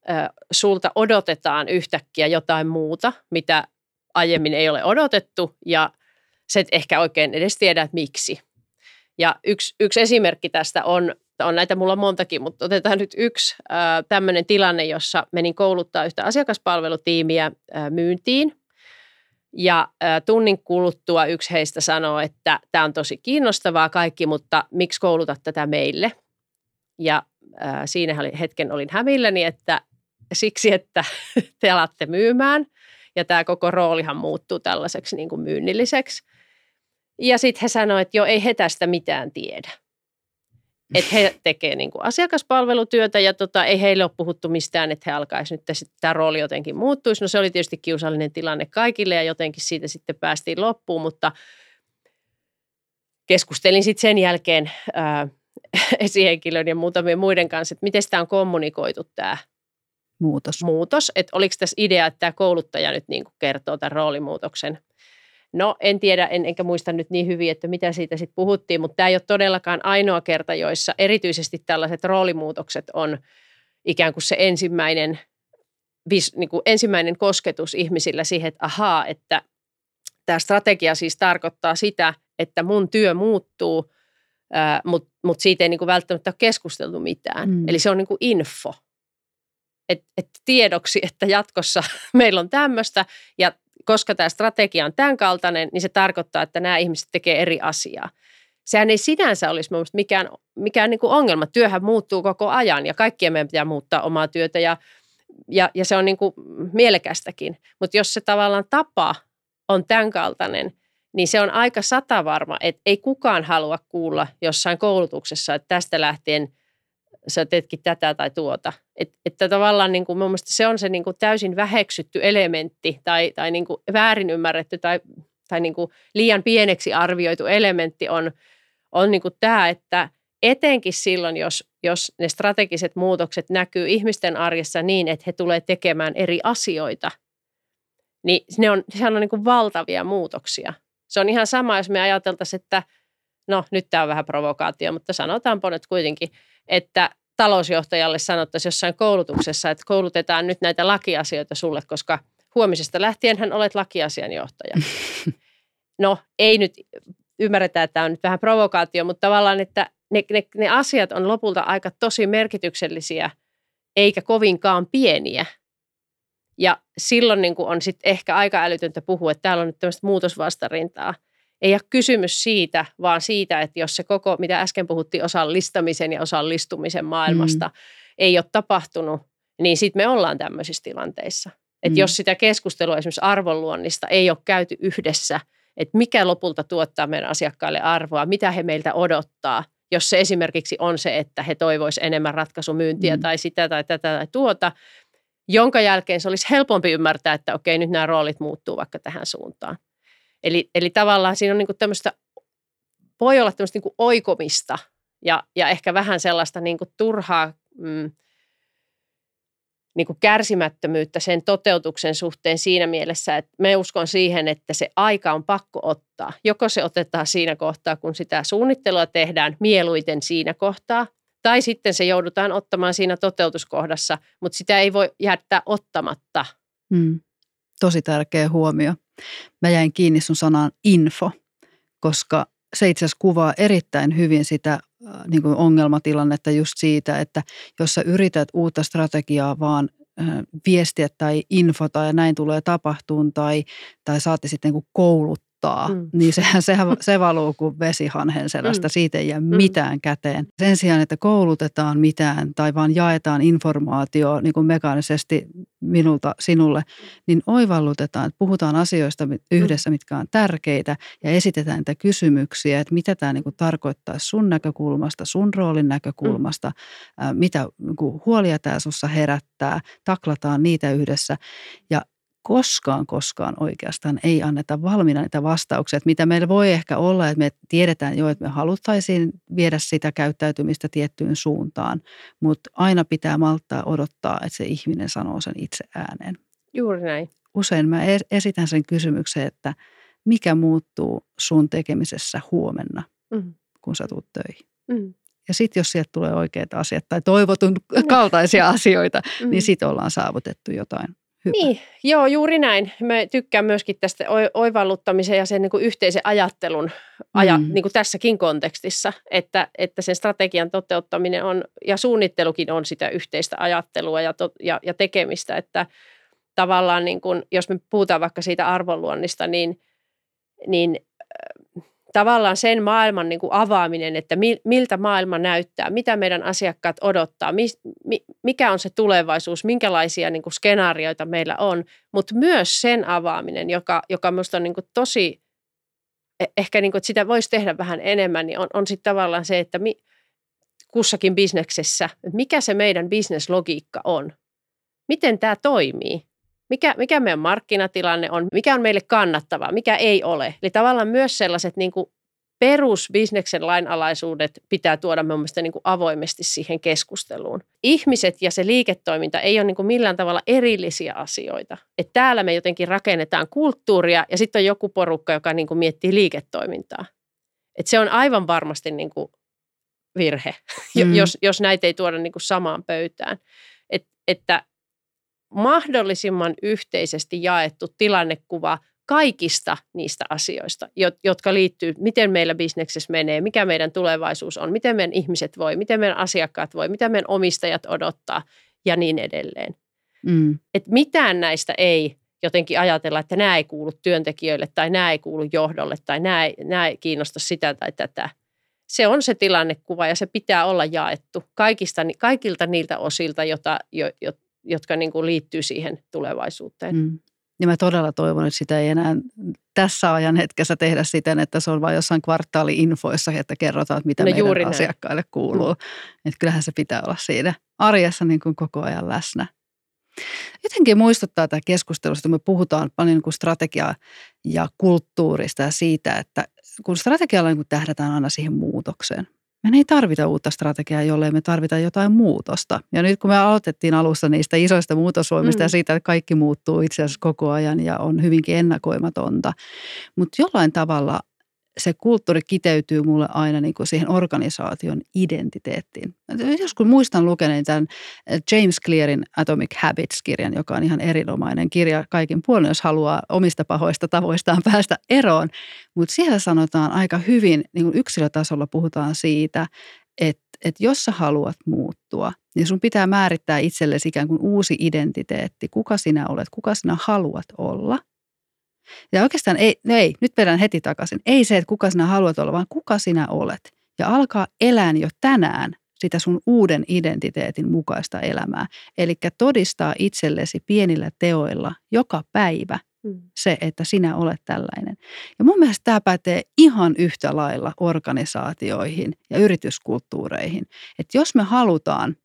sulta odotetaan yhtäkkiä jotain muuta, mitä aiemmin ei ole odotettu ja sä et ehkä oikein edes tiedä, että miksi. Ja yksi, yksi esimerkki tästä on, on näitä mulla montakin, mutta otetaan nyt yksi tämmöinen tilanne, jossa menin kouluttaa yhtä asiakaspalvelutiimiä myyntiin. Ja tunnin kuluttua yksi heistä sanoo, että tämä on tosi kiinnostavaa kaikki, mutta miksi koulutat tätä meille? Ja siinä hetken olin hämilläni, että siksi, että te alatte myymään. Ja tämä koko roolihan muuttuu tällaiseksi niin kuin myynnilliseksi. Ja sitten he sanoi, että jo ei he tästä mitään tiedä. Että he tekevät niin kuin asiakaspalvelutyötä ja tota, ei heille ole puhuttu mistään, että he alkaisi nyt, että tämä rooli jotenkin muuttuisi. No se oli tietysti kiusallinen tilanne kaikille ja jotenkin siitä sitten päästiin loppuun, mutta keskustelin sitten sen jälkeen ää, esihenkilön ja muutamien muiden kanssa, että miten tämä on kommunikoitu tämä muutos. muutos. Että oliko tässä idea, että tämä kouluttaja nyt niin kuin kertoo tämän roolimuutoksen. No en tiedä, en, enkä muista nyt niin hyvin, että mitä siitä sitten puhuttiin, mutta tämä ei ole todellakaan ainoa kerta, joissa erityisesti tällaiset roolimuutokset on ikään kuin se ensimmäinen, niin kuin ensimmäinen kosketus ihmisillä siihen, että ahaa, että tämä strategia siis tarkoittaa sitä, että mun työ muuttuu, mutta mut siitä ei niin kuin välttämättä ole keskusteltu mitään. Mm. Eli se on niin kuin info, että et tiedoksi, että jatkossa meillä on tämmöistä ja koska tämä strategia on tämän kaltainen, niin se tarkoittaa, että nämä ihmiset tekee eri asiaa. Sehän ei sinänsä olisi mielestäni mikään, mikään niin kuin ongelma. Työhän muuttuu koko ajan ja kaikkien meidän pitää muuttaa omaa työtä ja, ja, ja se on niin kuin mielekästäkin. Mutta jos se tavallaan tapa on tämän kaltainen, niin se on aika satavarma, että ei kukaan halua kuulla jossain koulutuksessa, että tästä lähtien sä teetkin tätä tai tuota. Et, että tavallaan niin kuin, mun mielestä se on se niin kuin täysin väheksytty elementti tai, tai niin kuin väärin ymmärretty tai, tai niin kuin liian pieneksi arvioitu elementti on, on niin kuin tämä, että etenkin silloin, jos, jos ne strategiset muutokset näkyy ihmisten arjessa niin, että he tulee tekemään eri asioita, niin ne on, sehän on niin kuin valtavia muutoksia. Se on ihan sama, jos me ajateltaisiin, että no nyt tämä on vähän provokaatio, mutta sanotaanpa nyt kuitenkin, että talousjohtajalle sanottaisiin jossain koulutuksessa, että koulutetaan nyt näitä lakiasioita sulle, koska huomisesta lähtienhän olet lakiasianjohtaja. No ei nyt ymmärretä, että tämä on nyt vähän provokaatio, mutta tavallaan, että ne, ne, ne asiat on lopulta aika tosi merkityksellisiä, eikä kovinkaan pieniä. Ja silloin niin kuin on sitten ehkä aika älytöntä puhua, että täällä on nyt tämmöistä muutosvastarintaa. Ei ole kysymys siitä, vaan siitä, että jos se koko, mitä äsken puhuttiin, osallistamisen ja osallistumisen maailmasta mm. ei ole tapahtunut, niin sitten me ollaan tämmöisissä tilanteissa. Että mm. jos sitä keskustelua esimerkiksi arvonluonnista ei ole käyty yhdessä, että mikä lopulta tuottaa meidän asiakkaille arvoa, mitä he meiltä odottaa, jos se esimerkiksi on se, että he toivoisivat enemmän ratkaisumyyntiä mm. tai sitä tai tätä tai tuota, jonka jälkeen se olisi helpompi ymmärtää, että okei, nyt nämä roolit muuttuu vaikka tähän suuntaan. Eli, eli tavallaan siinä on niinku tämmöistä, voi olla tämmöistä niinku oikomista ja, ja ehkä vähän sellaista niinku turhaa mm, niinku kärsimättömyyttä sen toteutuksen suhteen siinä mielessä, että me uskon siihen, että se aika on pakko ottaa. Joko se otetaan siinä kohtaa, kun sitä suunnittelua tehdään mieluiten siinä kohtaa, tai sitten se joudutaan ottamaan siinä toteutuskohdassa, mutta sitä ei voi jättää ottamatta. Mm, tosi tärkeä huomio. Mä jäin kiinni sun sanaan info, koska se itse asiassa kuvaa erittäin hyvin sitä niin kuin ongelmatilannetta just siitä, että jos sä yrität uutta strategiaa vaan äh, viestiä tai infota ja näin tulee tapahtuun tai, tai saatte sitten niin kuin kouluttaa, mm. niin sehän se, se valuu kuin vesihanhen selästä, mm. siitä ei jää mm. mitään käteen. Sen sijaan, että koulutetaan mitään tai vaan jaetaan informaatio niin kuin mekaanisesti minulta sinulle, niin oivallutetaan, että puhutaan asioista yhdessä, mitkä on tärkeitä ja esitetään niitä kysymyksiä, että mitä tämä niin kuin tarkoittaa sun näkökulmasta, sun roolin näkökulmasta, mitä niin kuin huolia tämä sussa herättää, taklataan niitä yhdessä ja koskaan, koskaan oikeastaan ei anneta valmiina niitä vastauksia. Että mitä meillä voi ehkä olla, että me tiedetään jo, että me haluttaisiin viedä sitä käyttäytymistä tiettyyn suuntaan, mutta aina pitää malttaa odottaa, että se ihminen sanoo sen itse ääneen. Juuri näin. Usein mä esitän sen kysymyksen, että mikä muuttuu sun tekemisessä huomenna, mm. kun sä tuut töihin. Mm. Ja sitten jos sieltä tulee oikeita asiat tai toivotun mm. kaltaisia asioita, mm. niin sitten ollaan saavutettu jotain. Hyvä. Niin, joo, juuri näin. Mä tykkään myöskin tästä oivalluttamisen ja sen niin kuin yhteisen ajattelun ajat, mm. niin kuin tässäkin kontekstissa, että, että sen strategian toteuttaminen on, ja suunnittelukin on sitä yhteistä ajattelua ja, to, ja, ja tekemistä, että tavallaan niin kuin, jos me puhutaan vaikka siitä arvonluonnista, niin, niin äh, tavallaan sen maailman niin kuin avaaminen, että mi, miltä maailma näyttää, mitä meidän asiakkaat odottaa, mi, mi, mikä on se tulevaisuus, minkälaisia niin kuin skenaarioita meillä on, mutta myös sen avaaminen, joka, joka minusta on niin kuin tosi, ehkä niin kuin, että sitä voisi tehdä vähän enemmän, niin on, on sitten tavallaan se, että mi, kussakin bisneksessä, mikä se meidän bisneslogiikka on, miten tämä toimii. Mikä, mikä meidän markkinatilanne on, mikä on meille kannattavaa, mikä ei ole. Eli tavallaan myös sellaiset niin kuin perusbisneksen lainalaisuudet pitää tuoda mun mielestä niin kuin avoimesti siihen keskusteluun. Ihmiset ja se liiketoiminta ei ole niin kuin millään tavalla erillisiä asioita. Et täällä me jotenkin rakennetaan kulttuuria ja sitten on joku porukka, joka niin kuin miettii liiketoimintaa. Et se on aivan varmasti niin kuin virhe, mm. jos, jos näitä ei tuoda niin kuin samaan pöytään. Et, että mahdollisimman yhteisesti jaettu tilannekuva kaikista niistä asioista, jotka liittyy, miten meillä bisneksessä menee, mikä meidän tulevaisuus on, miten meidän ihmiset voi, miten meidän asiakkaat voi, mitä meidän omistajat odottaa ja niin edelleen. Mm. Et mitään näistä ei jotenkin ajatella, että nämä ei kuulu työntekijöille tai nämä ei kuulu johdolle tai nämä ei, nämä ei kiinnosta sitä tai tätä. Se on se tilannekuva ja se pitää olla jaettu kaikista, kaikilta niiltä osilta, joita jo, jo, jotka niin kuin liittyy siihen tulevaisuuteen. Mm. Ja mä todella toivon, että sitä ei enää tässä ajan hetkessä tehdä siten, että se on vain jossain kvartaali-infoissa, että kerrotaan, että mitä no, meidän asiakkaille näin. Kuuluu. Mm. Että kyllähän se pitää olla siinä arjessa niin kuin koko ajan läsnä. Jotenkin muistuttaa tämä keskustelusta, me puhutaan paljon niin kuin strategiaa ja kulttuurista ja siitä, että kun strategialla niin kuin tähdätään aina siihen muutokseen. Me ei tarvita uutta strategiaa, jollei me tarvita jotain muutosta. Ja nyt kun me aloitettiin alussa niistä isoista muutosvoimista mm. ja siitä, että kaikki muuttuu itse asiassa koko ajan ja on hyvinkin ennakoimatonta. Mutta jollain tavalla se kulttuuri kiteytyy mulle aina niin kuin siihen organisaation identiteettiin. Joskus muistan lukeneen tämän James Clearin Atomic Habits-kirjan, joka on ihan erinomainen kirja kaikin puolin, jos haluaa omista pahoista tavoistaan päästä eroon. Mutta siellä sanotaan aika hyvin, niin kuin yksilötasolla puhutaan siitä, että, että jos sä haluat muuttua, niin sun pitää määrittää itsellesi ikään kuin uusi identiteetti, kuka sinä olet, kuka sinä haluat olla. Ja oikeastaan ei, ei, nyt perään heti takaisin, ei se, että kuka sinä haluat olla, vaan kuka sinä olet. Ja alkaa elää jo tänään sitä sun uuden identiteetin mukaista elämää. Eli todistaa itsellesi pienillä teoilla joka päivä mm. se, että sinä olet tällainen. Ja mun mielestä tämä pätee ihan yhtä lailla organisaatioihin ja yrityskulttuureihin. Että jos me halutaan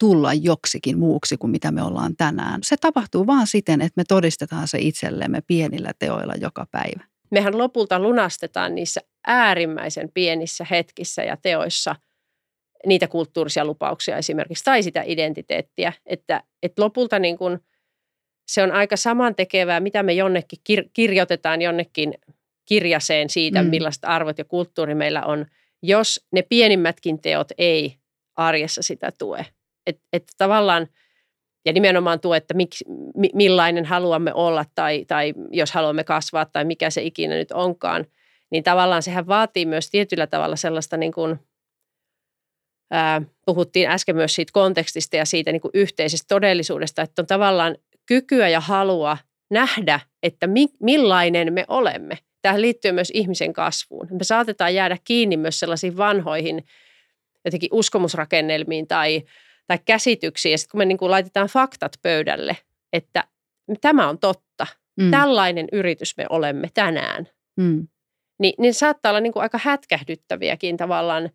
tulla joksikin muuksi kuin mitä me ollaan tänään. Se tapahtuu vaan siten, että me todistetaan se itsellemme pienillä teoilla joka päivä. Mehän lopulta lunastetaan niissä äärimmäisen pienissä hetkissä ja teoissa niitä kulttuurisia lupauksia esimerkiksi tai sitä identiteettiä, että, että lopulta niin kun se on aika samantekevää, mitä me jonnekin kir- kirjoitetaan jonnekin kirjaseen siitä, mm. millaiset arvot ja kulttuuri meillä on, jos ne pienimmätkin teot ei arjessa sitä tue. Että et tavallaan, ja nimenomaan tuo, että miksi, mi, millainen haluamme olla tai, tai jos haluamme kasvaa tai mikä se ikinä nyt onkaan, niin tavallaan sehän vaatii myös tietyllä tavalla sellaista, niin kuin, ää, puhuttiin äsken myös siitä kontekstista ja siitä niin kuin yhteisestä todellisuudesta, että on tavallaan kykyä ja halua nähdä, että mi, millainen me olemme. Tähän liittyy myös ihmisen kasvuun. Me saatetaan jäädä kiinni myös sellaisiin vanhoihin jotenkin uskomusrakennelmiin tai tai käsityksiä, ja sitten kun me niin kuin laitetaan faktat pöydälle, että tämä on totta, mm. tällainen yritys me olemme tänään, mm. niin, niin saattaa olla niin kuin aika hätkähdyttäviäkin tavallaan,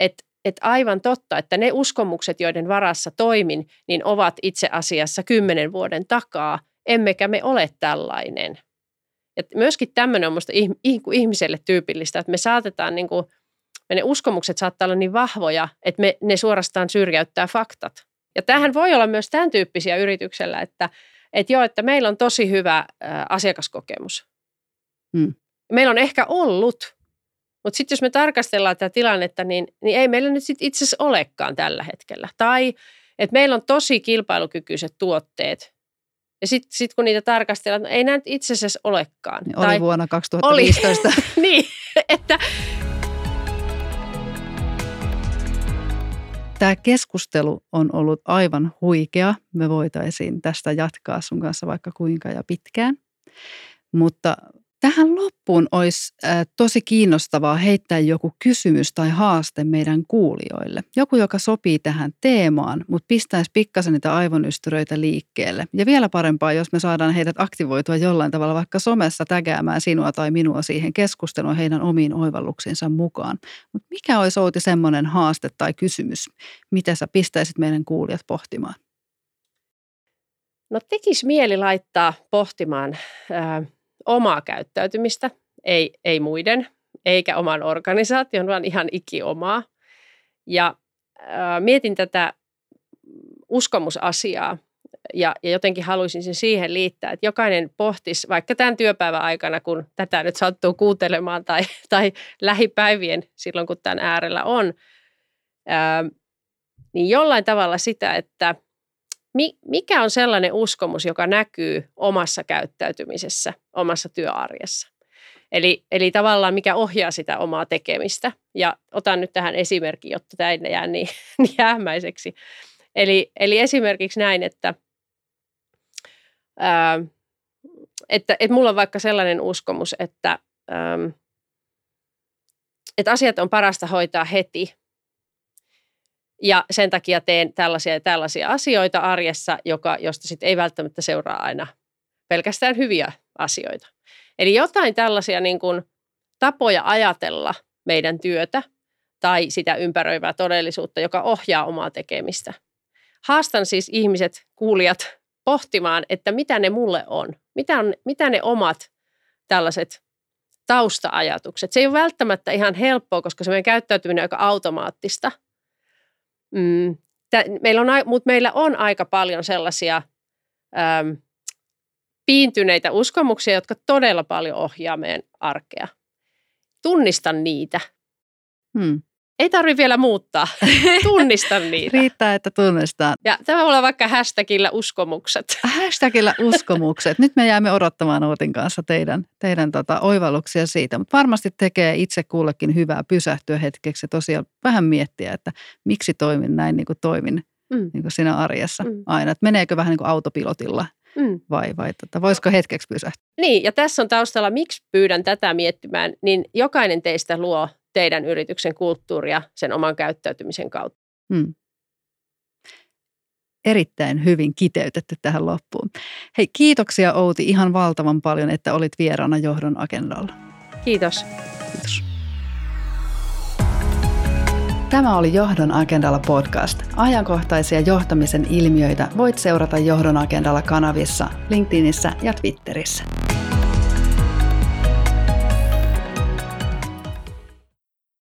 että et aivan totta, että ne uskomukset, joiden varassa toimin, niin ovat itse asiassa kymmenen vuoden takaa, emmekä me ole tällainen. Et myöskin tämmöinen on minusta ihmiselle tyypillistä, että me saatetaan, niin kuin, me ne uskomukset saattaa olla niin vahvoja, että me, ne suorastaan syrjäyttää faktat. Ja tämähän voi olla myös tämän tyyppisiä yrityksellä, että, että joo, että meillä on tosi hyvä ää, asiakaskokemus. Hmm. Meillä on ehkä ollut, mutta sitten jos me tarkastellaan tätä tilannetta, niin, niin ei meillä nyt sit itse asiassa olekaan tällä hetkellä. Tai että meillä on tosi kilpailukykyiset tuotteet. Ja sitten sit kun niitä tarkastellaan, no ei näin itse asiassa olekaan. Ne oli tai vuonna kaksituhattaviisitoista. Oli. Niin, että... Tämä keskustelu on ollut aivan huikea. Me voitaisiin tästä jatkaa sun kanssa vaikka kuinka ja pitkään. Mutta tähän loppuun olisi tosi kiinnostavaa heittää joku kysymys tai haaste meidän kuulijoille. Joku, joka sopii tähän teemaan, mutta pistäisi pikkasen niitä aivonystyröitä liikkeelle. Ja vielä parempaa, jos me saadaan heidät aktivoitua jollain tavalla vaikka somessa tägäämään sinua tai minua siihen keskusteluun heidän omiin oivalluksiinsa mukaan. Mutta mikä olisi, Outi, semmoinen haaste tai kysymys, mitä sä pistäisit meidän kuulijat pohtimaan? No tekisi mieli laittaa pohtimaan... Äh... omaa käyttäytymistä, ei, ei muiden, eikä oman organisaation, vaan ihan ikiomaa. Ja ää, mietin tätä uskomusasiaa ja, ja jotenkin haluaisin sen siihen liittää, että jokainen pohtisi vaikka tämän työpäivän aikana, kun tätä nyt sattuu kuuntelemaan tai, tai lähipäivien silloin, kun tämän äärellä on, ää, niin jollain tavalla sitä, että mikä on sellainen uskomus, joka näkyy omassa käyttäytymisessä, omassa työarjessa? Eli, eli tavallaan mikä ohjaa sitä omaa tekemistä. Ja otan nyt tähän esimerkki, jotta tämä ei jää niin, niin jäämäiseksi. Eli, eli esimerkiksi näin, että, ää, että, että mulla on vaikka sellainen uskomus, että, ää, että asiat on parasta hoitaa heti. Ja sen takia teen tällaisia ja tällaisia asioita arjessa, joka, josta sitten ei välttämättä seuraa aina pelkästään hyviä asioita. Eli jotain tällaisia niin kuin tapoja ajatella meidän työtä tai sitä ympäröivää todellisuutta, joka ohjaa omaa tekemistä. Haastan siis ihmiset, kuulijat pohtimaan, että mitä ne mulle on. Mitä, on, mitä ne omat tällaiset tausta-ajatukset. Se ei ole välttämättä ihan helppoa, koska se meidän käyttäytyminen on aika automaattista. Mm, tä, meillä on, mutta meillä on aika paljon sellaisia äm, piintyneitä uskomuksia, jotka todella paljon ohjaa meidän arkea. Tunnista niitä. Hmm. Ei tarvitse vielä muuttaa. Tunnista niitä. Riittää, että tunnistaa. Ja tämä voi olla vaikka hashtagillä uskomukset. Hashtagillä uskomukset. Nyt me jäämme odottamaan Outin kanssa teidän, teidän tota, oivalluksia siitä. Mutta varmasti tekee itse kullekin hyvää pysähtyä hetkeksi ja tosiaan vähän miettiä, että miksi toimin näin niin kuin toimin mm. niin kuin siinä arjessa mm. aina. Että meneekö vähän niin kuin autopilotilla mm. vai, vai tota, voisiko hetkeksi pysähtyä. Niin ja tässä on taustalla, miksi pyydän tätä miettimään, niin jokainen teistä luo teidän yrityksen kulttuuria sen oman käyttäytymisen kautta. Hmm. Erittäin hyvin kiteytetty tähän loppuun. Hei, kiitoksia Outi ihan valtavan paljon, että olit vieraana Johdon agendalla. Kiitos. Kiitos. Tämä oli Johdon agendalla podcast. Ajankohtaisia johtamisen ilmiöitä voit seurata Johdon agendalla kanavissa, LinkedInissä ja Twitterissä.